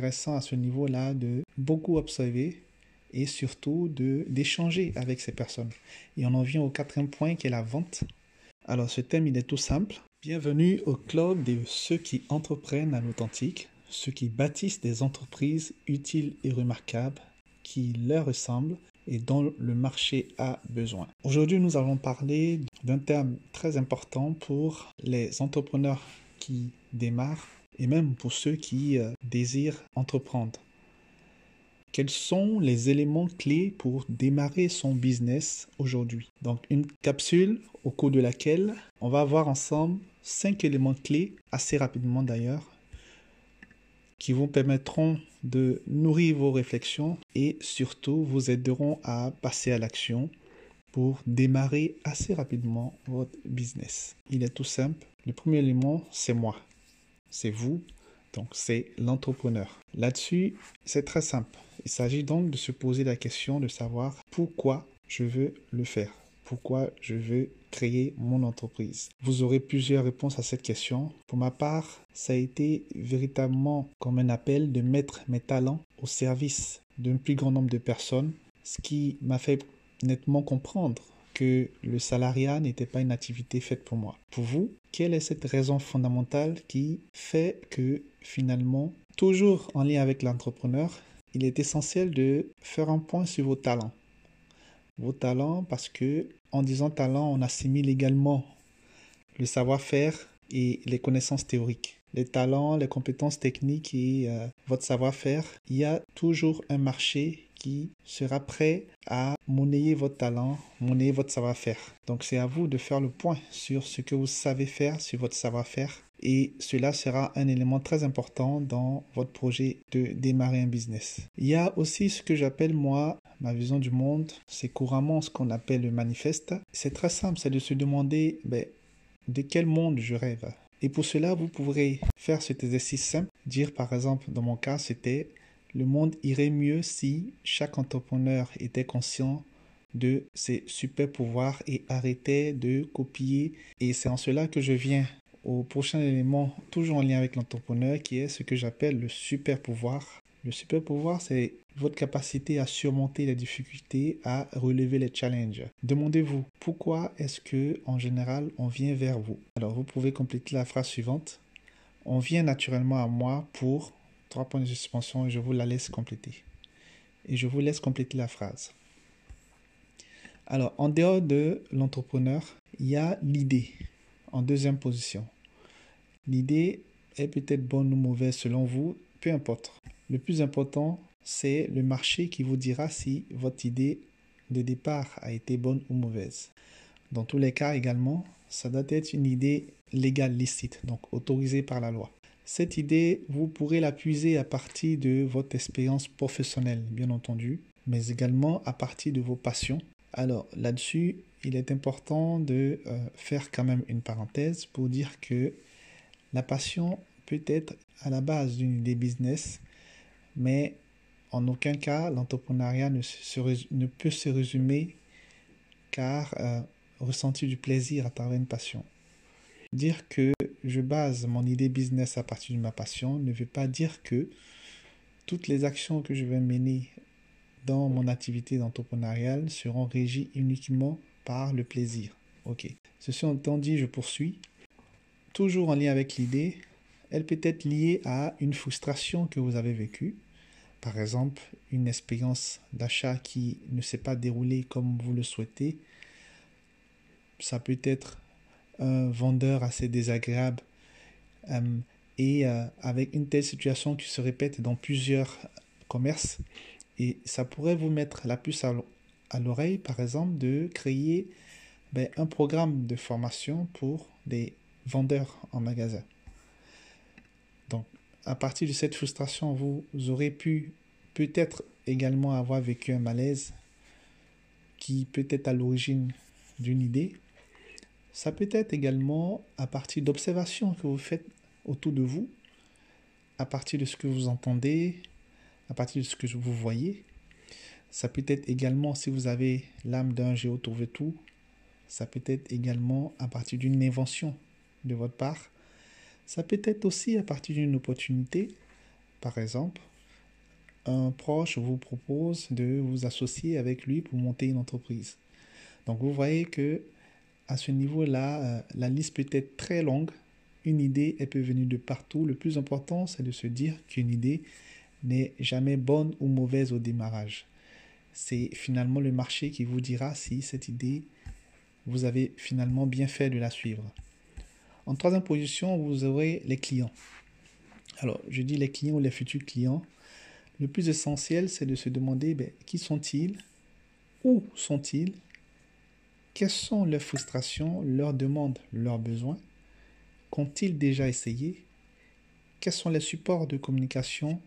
intéressant à ce niveau-là de beaucoup observer et surtout d'échanger avec ces personnes. Et on en vient au quatrième point qui est la vente. Alors ce thème, il est tout simple. Bienvenue au club de ceux qui entreprennent à l'authentique, ceux qui bâtissent des entreprises utiles et remarquables, qui leur ressemblent et dont le marché a besoin. Aujourd'hui, nous allons parler d'un terme très important pour les entrepreneurs qui démarrent et même pour ceux qui désirent entreprendre. Quels sont les éléments clés pour démarrer son business aujourd'hui? Donc une capsule au cours de laquelle on va voir ensemble 5 éléments clés, assez rapidement d'ailleurs, qui vous permettront de nourrir vos réflexions et surtout vous aideront à passer à l'action pour démarrer assez rapidement votre business. Il est tout simple. Le premier élément, c'est moi. C'est vous. Donc, c'est l'entrepreneur. Là-dessus, c'est très simple. Il s'agit donc de se poser la question de savoir pourquoi je veux le faire, pourquoi je veux créer mon entreprise. Vous aurez plusieurs réponses à cette question. Pour ma part, ça a été véritablement comme un appel de mettre mes talents au service d'un plus grand nombre de personnes, ce qui m'a fait nettement comprendre que le salariat n'était pas une activité faite pour moi. Pour vous, quelle est cette raison fondamentale qui fait que finalement, toujours en lien avec l'entrepreneur, il est essentiel de faire un point sur vos talents. Vos talents, parce que en disant talent, on assimile également le savoir-faire et les connaissances théoriques. Les talents, les compétences techniques et votre savoir-faire, il y a toujours un marché qui sera prêt à monnayer votre talent, monnayer votre savoir-faire. Donc c'est à vous de faire le point sur ce que vous savez faire, sur votre savoir-faire. Et cela sera un élément très important dans votre projet de démarrer un business. Il y a aussi ce que j'appelle moi, ma vision du monde, c'est couramment ce qu'on appelle le manifeste. C'est très simple, c'est de se demander de quel monde je rêve. Et pour cela, vous pourrez faire cet exercice simple. Dire par exemple, dans mon cas, c'était « Le monde irait mieux si chaque entrepreneur était conscient de ses super pouvoirs et arrêtait de copier. » Et c'est en cela que je viens au prochain élément, toujours en lien avec l'entrepreneur, qui est ce que j'appelle le super pouvoir. Le super pouvoir, c'est votre capacité à surmonter les difficultés, à relever les challenges. Demandez-vous, pourquoi est-ce que, en général, on vient vers vous? Alors, vous pouvez compléter la phrase suivante. On vient naturellement à moi pour 3 points de suspension et je vous la laisse compléter. Et je vous laisse compléter la phrase. Alors, en dehors de l'entrepreneur, il y a l'idée en deuxième position. L'idée est peut-être bonne ou mauvaise selon vous, peu importe. Le plus important, c'est le marché qui vous dira si votre idée de départ a été bonne ou mauvaise. Dans tous les cas également, ça doit être une idée légale, licite, donc autorisée par la loi. Cette idée, vous pourrez la puiser à partir de votre expérience professionnelle, bien entendu, mais également à partir de vos passions. Alors là-dessus, il est important de faire quand même une parenthèse pour dire que la passion peut être à la base d'une idée business, mais en aucun cas, l'entrepreneuriat ne peut se résumer car ressenti du plaisir à travers une passion. Dire que je base mon idée business à partir de ma passion ne veut pas dire que toutes les actions que je vais mener dans mon activité d'entrepreneuriat seront régies uniquement par le plaisir. Ok. Ceci étant dit, je poursuis. Toujours en lien avec l'idée, elle peut être liée à une frustration que vous avez vécue. Par exemple, une expérience d'achat qui ne s'est pas déroulée comme vous le souhaitez. Ça peut être un vendeur assez désagréable et avec une telle situation qui se répète dans plusieurs commerces, et ça pourrait vous mettre la puce à l'oreille, par exemple, de créer un programme de formation pour des vendeurs en magasin. Donc, à partir de cette frustration, vous aurez pu peut-être également avoir vécu un malaise qui peut être à l'origine d'une idée. Ça peut être également à partir d'observations que vous faites autour de vous, à partir de ce que vous entendez, à partir de ce que vous voyez. Ça peut être également, si vous avez l'âme d'un géo trouve tout, ça peut être également à partir d'une invention de votre part. Ça peut être aussi à partir d'une opportunité. Par exemple, un proche vous propose de vous associer avec lui pour monter une entreprise. Donc vous voyez que à ce niveau-là, la liste peut être très longue. Une idée, elle peut venir de partout. Le plus important, c'est de se dire qu'une idée n'est jamais bonne ou mauvaise au démarrage. C'est finalement le marché qui vous dira si cette idée, vous avez finalement bien fait de la suivre. En troisième position, vous aurez les clients. Alors, je dis les clients ou les futurs clients. Le plus essentiel, c'est de se demander qui sont-ils, où sont-ils, quelles sont leurs frustrations, leurs demandes, leurs besoins, qu'ont-ils déjà essayé, quels sont les supports de communication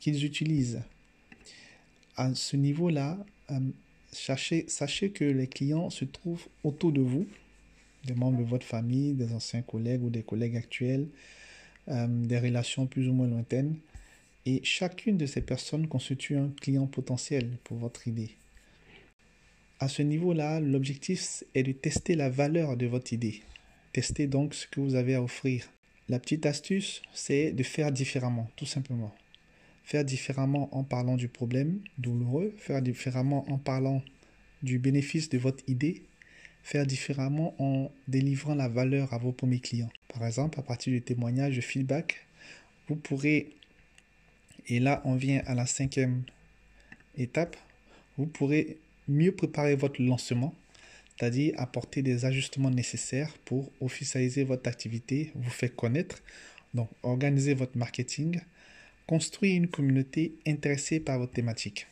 qu'ils utilisent. À ce niveau-là, sachez que les clients se trouvent autour de vous, des membres de votre famille, des anciens collègues ou des collègues actuels, des relations plus ou moins lointaines. Et chacune de ces personnes constitue un client potentiel pour votre idée. À ce niveau-là, l'objectif est de tester la valeur de votre idée. Testez donc ce que vous avez à offrir. La petite astuce, c'est de faire différemment, tout simplement. Faire différemment en parlant du problème douloureux, faire différemment en parlant du bénéfice de votre idée, faire différemment en délivrant la valeur à vos premiers clients. Par exemple, à partir du témoignage de feedback, vous pourrez, et là on vient à la cinquième étape, vous pourrez mieux préparer votre lancement, c'est-à-dire apporter des ajustements nécessaires pour officialiser votre activité, vous faire connaître, donc organiser votre marketing, construire une communauté intéressée par votre thématique.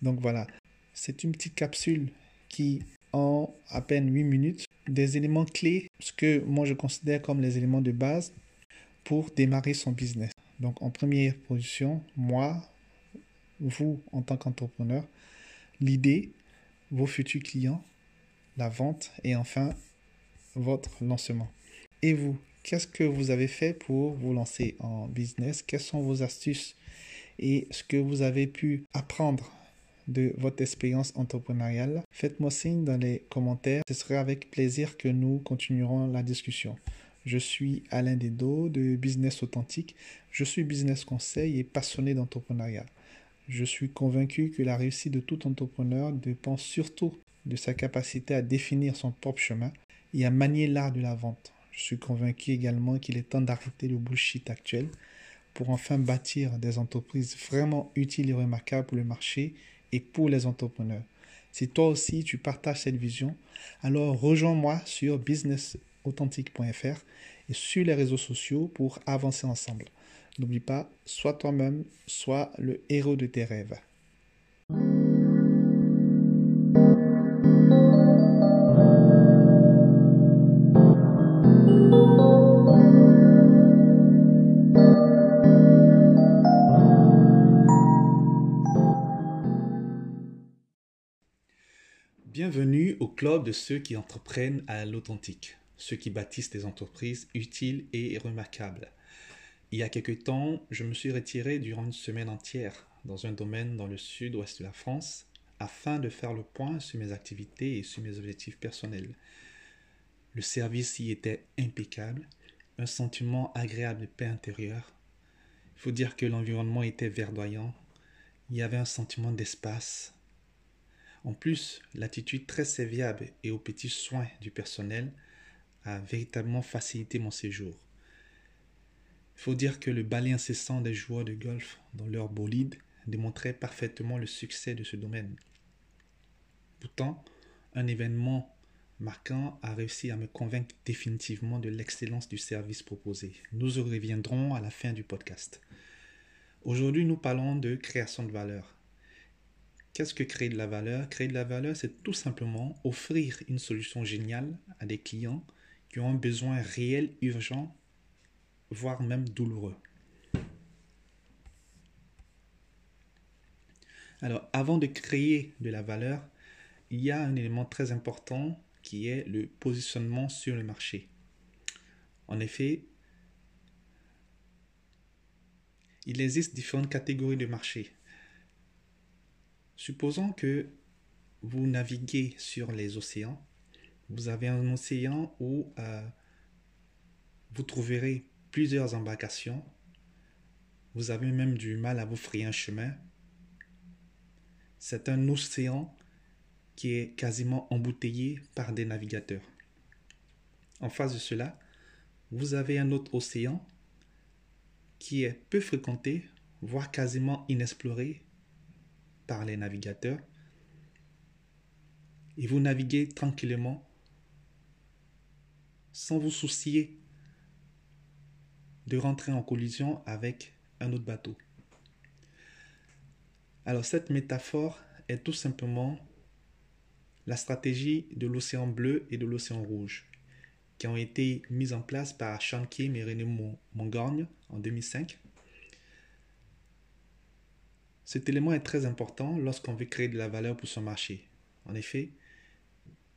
Donc voilà, c'est une petite capsule qui, en à peine 8 minutes, des éléments clés, ce que moi je considère comme les éléments de base pour démarrer son business. Donc en première position, moi, vous en tant qu'entrepreneur, l'idée, vos futurs clients, la vente et enfin votre lancement. Et vous ? Qu'est-ce que vous avez fait pour vous lancer en business? Quelles sont vos astuces et ce que vous avez pu apprendre de votre expérience entrepreneuriale? Faites-moi signe dans les commentaires. Ce serait avec plaisir que nous continuerons la discussion. Je suis Alain Dédot de Business Authentique. Je suis business conseil et passionné d'entrepreneuriat. Je suis convaincu que la réussite de tout entrepreneur dépend surtout de sa capacité à définir son propre chemin et à manier l'art de la vente. Je suis convaincu également qu'il est temps d'arrêter le bullshit actuel pour enfin bâtir des entreprises vraiment utiles et remarquables pour le marché et pour les entrepreneurs. Si toi aussi tu partages cette vision, alors rejoins-moi sur businessauthentique.fr et sur les réseaux sociaux pour avancer ensemble. N'oublie pas, sois toi-même, sois le héros de tes rêves. Bienvenue au club de ceux qui entreprennent à l'authentique, ceux qui bâtissent des entreprises utiles et remarquables. Il y a quelque temps, je me suis retiré durant une semaine entière dans un domaine dans le sud-ouest de la France afin de faire le point sur mes activités et sur mes objectifs personnels. Le service y était impeccable, un sentiment agréable de paix intérieure. Il faut dire que l'environnement était verdoyant, il y avait un sentiment d'espace. En plus, l'attitude très serviable et aux petits soins du personnel a véritablement facilité mon séjour. Il faut dire que le balai incessant des joueurs de golf dans leur bolide démontrait parfaitement le succès de ce domaine. Pourtant, un événement marquant a réussi à me convaincre définitivement de l'excellence du service proposé. Nous y reviendrons à la fin du podcast. Aujourd'hui, nous parlons de création de valeur. Qu'est-ce que créer de la valeur? Créer de la valeur, c'est tout simplement offrir une solution géniale à des clients qui ont un besoin réel, urgent, voire même douloureux. Alors, avant de créer de la valeur, il y a un élément très important qui est le positionnement sur le marché. En effet, il existe différentes catégories de marchés. Supposons que vous naviguez sur les océans, vous avez un océan où vous trouverez plusieurs embarcations, vous avez même du mal à vous frayer un chemin. C'est un océan qui est quasiment embouteillé par des navigateurs. En face de cela, vous avez un autre océan qui est peu fréquenté, voire quasiment inexploré par les navigateurs. Et vous naviguez tranquillement sans vous soucier de rentrer en collision avec un autre bateau. Alors cette métaphore est tout simplement la stratégie de l'océan bleu et de l'océan rouge qui ont été mises en place par Chan Kim et René Mauborgne en 2005. Cet élément est très important lorsqu'on veut créer de la valeur pour son marché. En effet,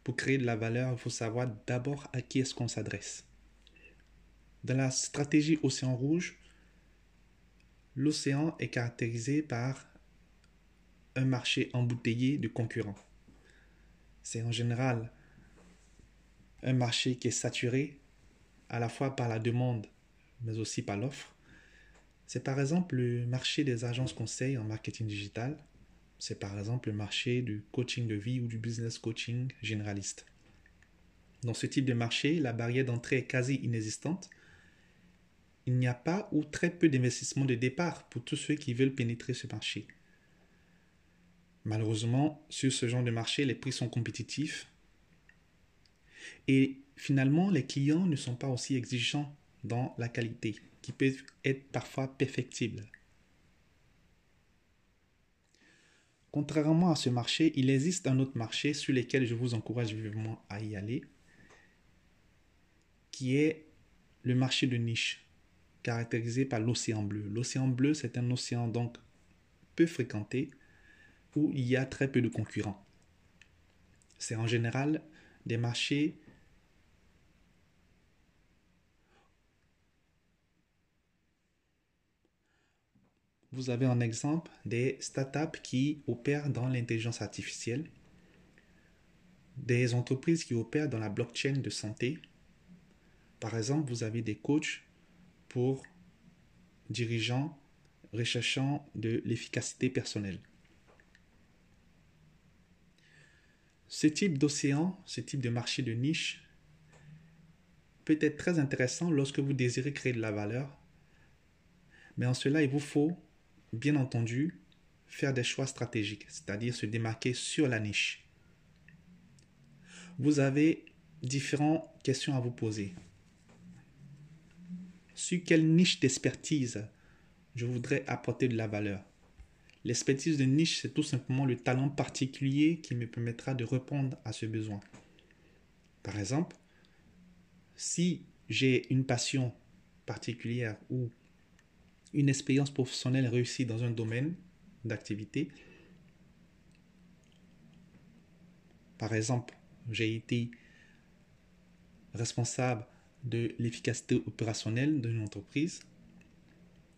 pour créer de la valeur, il faut savoir d'abord à qui est-ce qu'on s'adresse. Dans la stratégie océan rouge, l'océan est caractérisé par un marché embouteillé de concurrents. C'est en général un marché qui est saturé à la fois par la demande, mais aussi par l'offre. C'est par exemple le marché des agences conseils en marketing digital. C'est par exemple le marché du coaching de vie ou du business coaching généraliste. Dans ce type de marché, la barrière d'entrée est quasi inexistante. Il n'y a pas ou très peu d'investissement de départ pour tous ceux qui veulent pénétrer ce marché. Malheureusement, sur ce genre de marché, les prix sont compétitifs. Et finalement, les clients ne sont pas aussi exigeants dans la qualité, qui peut être parfois perfectible. Contrairement à ce marché, il existe un autre marché sur lequel je vous encourage vivement à y aller, qui est le marché de niche, caractérisé par l'océan bleu. L'océan bleu, c'est un océan donc peu fréquenté, où il y a très peu de concurrents. C'est en général des marchés . Vous avez en exemple des startups qui opèrent dans l'intelligence artificielle, des entreprises qui opèrent dans la blockchain de santé. Par exemple, vous avez des coachs pour dirigeants recherchant de l'efficacité personnelle. Ce type d'océan, ce type de marché de niche peut être très intéressant lorsque vous désirez créer de la valeur, mais en cela, il vous faut bien entendu faire des choix stratégiques, c'est-à-dire se démarquer sur la niche. Vous avez différentes questions à vous poser. Sur quelle niche d'expertise je voudrais apporter de la valeur? L'expertise de niche, c'est tout simplement le talent particulier qui me permettra de répondre à ce besoin. Par exemple, si j'ai une passion particulière ou une expérience professionnelle réussie dans un domaine d'activité. Par exemple, j'ai été responsable de l'efficacité opérationnelle d'une entreprise.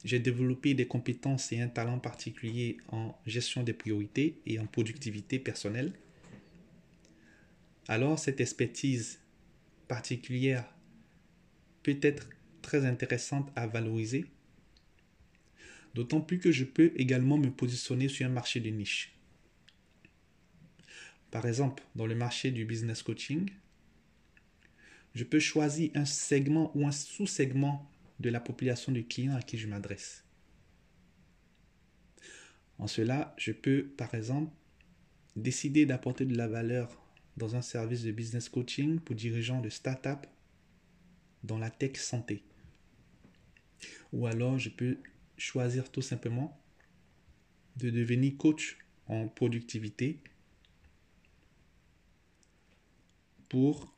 J'ai développé des compétences et un talent particulier en gestion des priorités et en productivité personnelle. Alors, cette expertise particulière peut être très intéressante à valoriser. D'autant plus que je peux également me positionner sur un marché de niche. Par exemple, dans le marché du business coaching, je peux choisir un segment ou un sous-segment de la population du client à qui je m'adresse. En cela, je peux, par exemple, décider d'apporter de la valeur dans un service de business coaching pour dirigeants de start-up dans la tech santé. Ou alors, je peux choisir tout simplement de devenir coach en productivité pour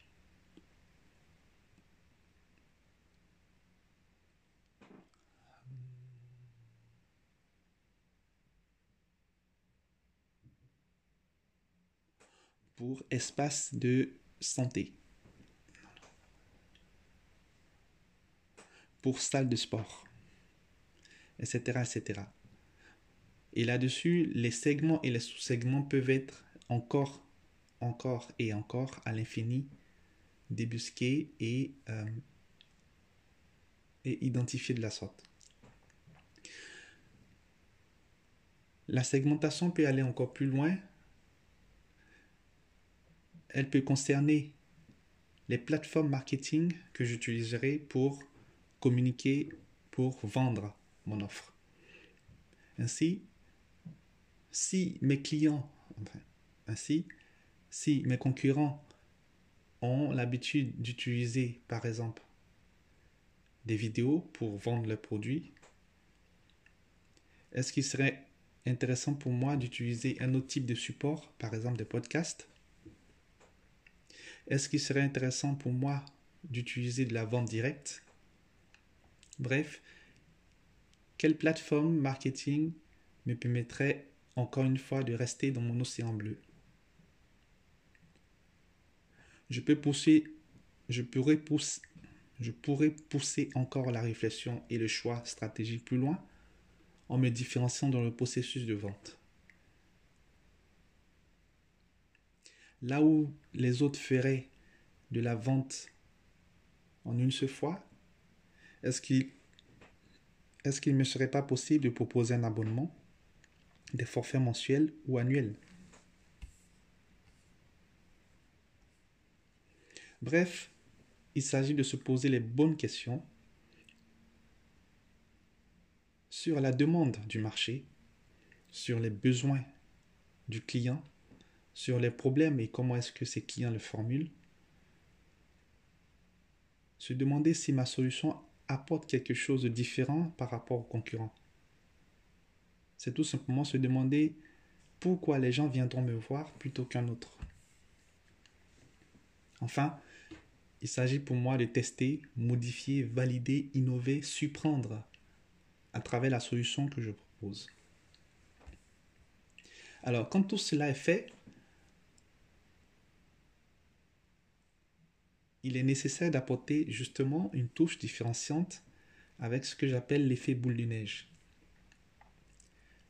espace de santé, pour salle de sport, etc. Et là-dessus, les segments et les sous-segments peuvent être encore à l'infini débusqués et identifiés de la sorte. La segmentation peut aller encore plus loin. Elle peut concerner les plateformes marketing que j'utiliserai pour communiquer, pour vendre mon offre. Ainsi, si mes concurrents ont l'habitude d'utiliser, par exemple, des vidéos pour vendre leurs produits, est-ce qu'il serait intéressant pour moi d'utiliser un autre type de support, par exemple des podcasts? Est-ce qu'il serait intéressant pour moi d'utiliser de la vente directe? Bref, quelle plateforme marketing me permettrait encore une fois de rester dans mon océan bleu? Je pourrais pousser encore la réflexion et le choix stratégique plus loin en me différenciant dans le processus de vente. Là où les autres feraient de la vente en une seule fois, est-ce qu'il ne me serait pas possible de proposer un abonnement, des forfaits mensuels ou annuels? Bref, il s'agit de se poser les bonnes questions sur la demande du marché, sur les besoins du client, sur les problèmes et comment est-ce que ces clients le formulent. Se demander si ma solution apporte quelque chose de différent par rapport aux concurrents. C'est tout simplement se demander pourquoi les gens viendront me voir plutôt qu'un autre. Enfin, il s'agit pour moi de tester, modifier, valider, innover, surprendre à travers la solution que je propose. Alors, quand tout cela est fait, il est nécessaire d'apporter justement une touche différenciante avec ce que j'appelle l'effet boule de neige.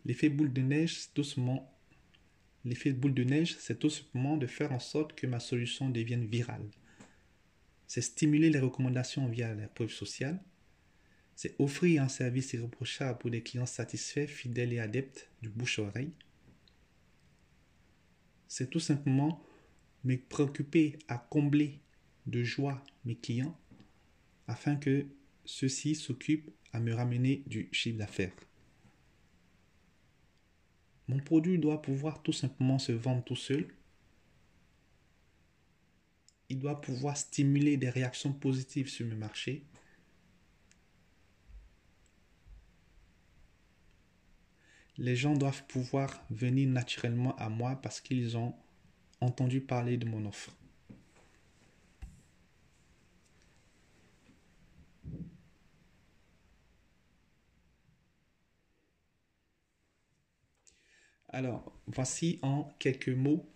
L'effet boule de neige, c'est tout simplement de faire en sorte que ma solution devienne virale. C'est stimuler les recommandations via la preuve sociale. C'est offrir un service irréprochable pour des clients satisfaits, fidèles et adeptes du bouche-oreille. C'est tout simplement me préoccuper à combler de joie mes clients afin que ceux-ci s'occupent à me ramener du chiffre d'affaires. Mon produit doit pouvoir tout simplement se vendre tout seul. Il doit pouvoir stimuler des réactions positives sur le marché. Les gens doivent pouvoir venir naturellement à moi parce qu'ils ont entendu parler de mon offre. Alors, voici en quelques mots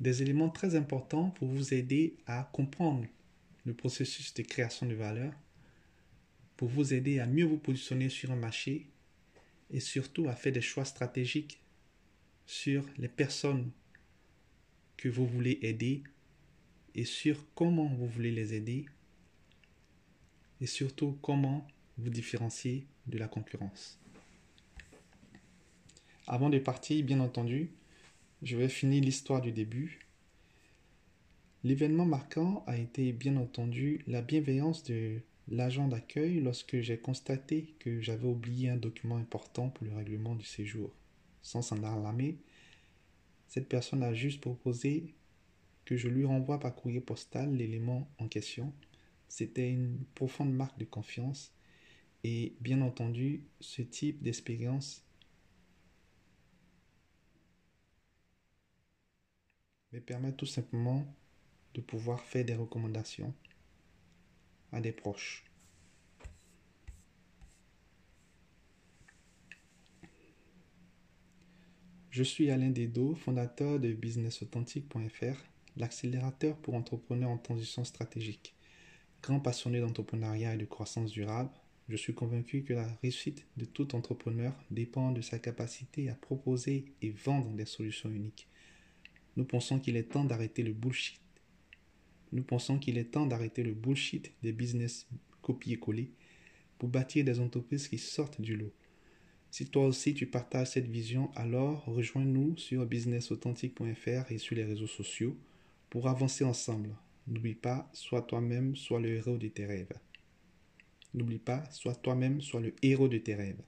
des éléments très importants pour vous aider à comprendre le processus de création de valeur, pour vous aider à mieux vous positionner sur un marché et surtout à faire des choix stratégiques sur les personnes que vous voulez aider et sur comment vous voulez les aider et surtout comment vous différencier de la concurrence. Avant de partir, bien entendu, je vais finir l'histoire du début. L'événement marquant a été, bien entendu, la bienveillance de l'agent d'accueil lorsque j'ai constaté que j'avais oublié un document important pour le règlement du séjour. Sans s'en alarmer, cette personne a juste proposé que je lui renvoie par courrier postal l'élément en question. C'était une profonde marque de confiance et, bien entendu, ce type d'expérience me permet tout simplement de pouvoir faire des recommandations à des proches. Je suis Alain Dédot, fondateur de businessauthentique.fr, l'accélérateur pour entrepreneurs en transition stratégique. Grand passionné d'entrepreneuriat et de croissance durable, je suis convaincu que la réussite de tout entrepreneur dépend de sa capacité à proposer et vendre des solutions uniques. Nous pensons qu'il est temps d'arrêter le bullshit. Nous pensons qu'il est temps d'arrêter le bullshit des business copier-coller pour bâtir des entreprises qui sortent du lot. Si toi aussi tu partages cette vision, alors rejoins-nous sur businessauthentique.fr et sur les réseaux sociaux pour avancer ensemble. N'oublie pas, sois toi-même, sois le héros de tes rêves. N'oublie pas, sois toi-même, sois le héros de tes rêves.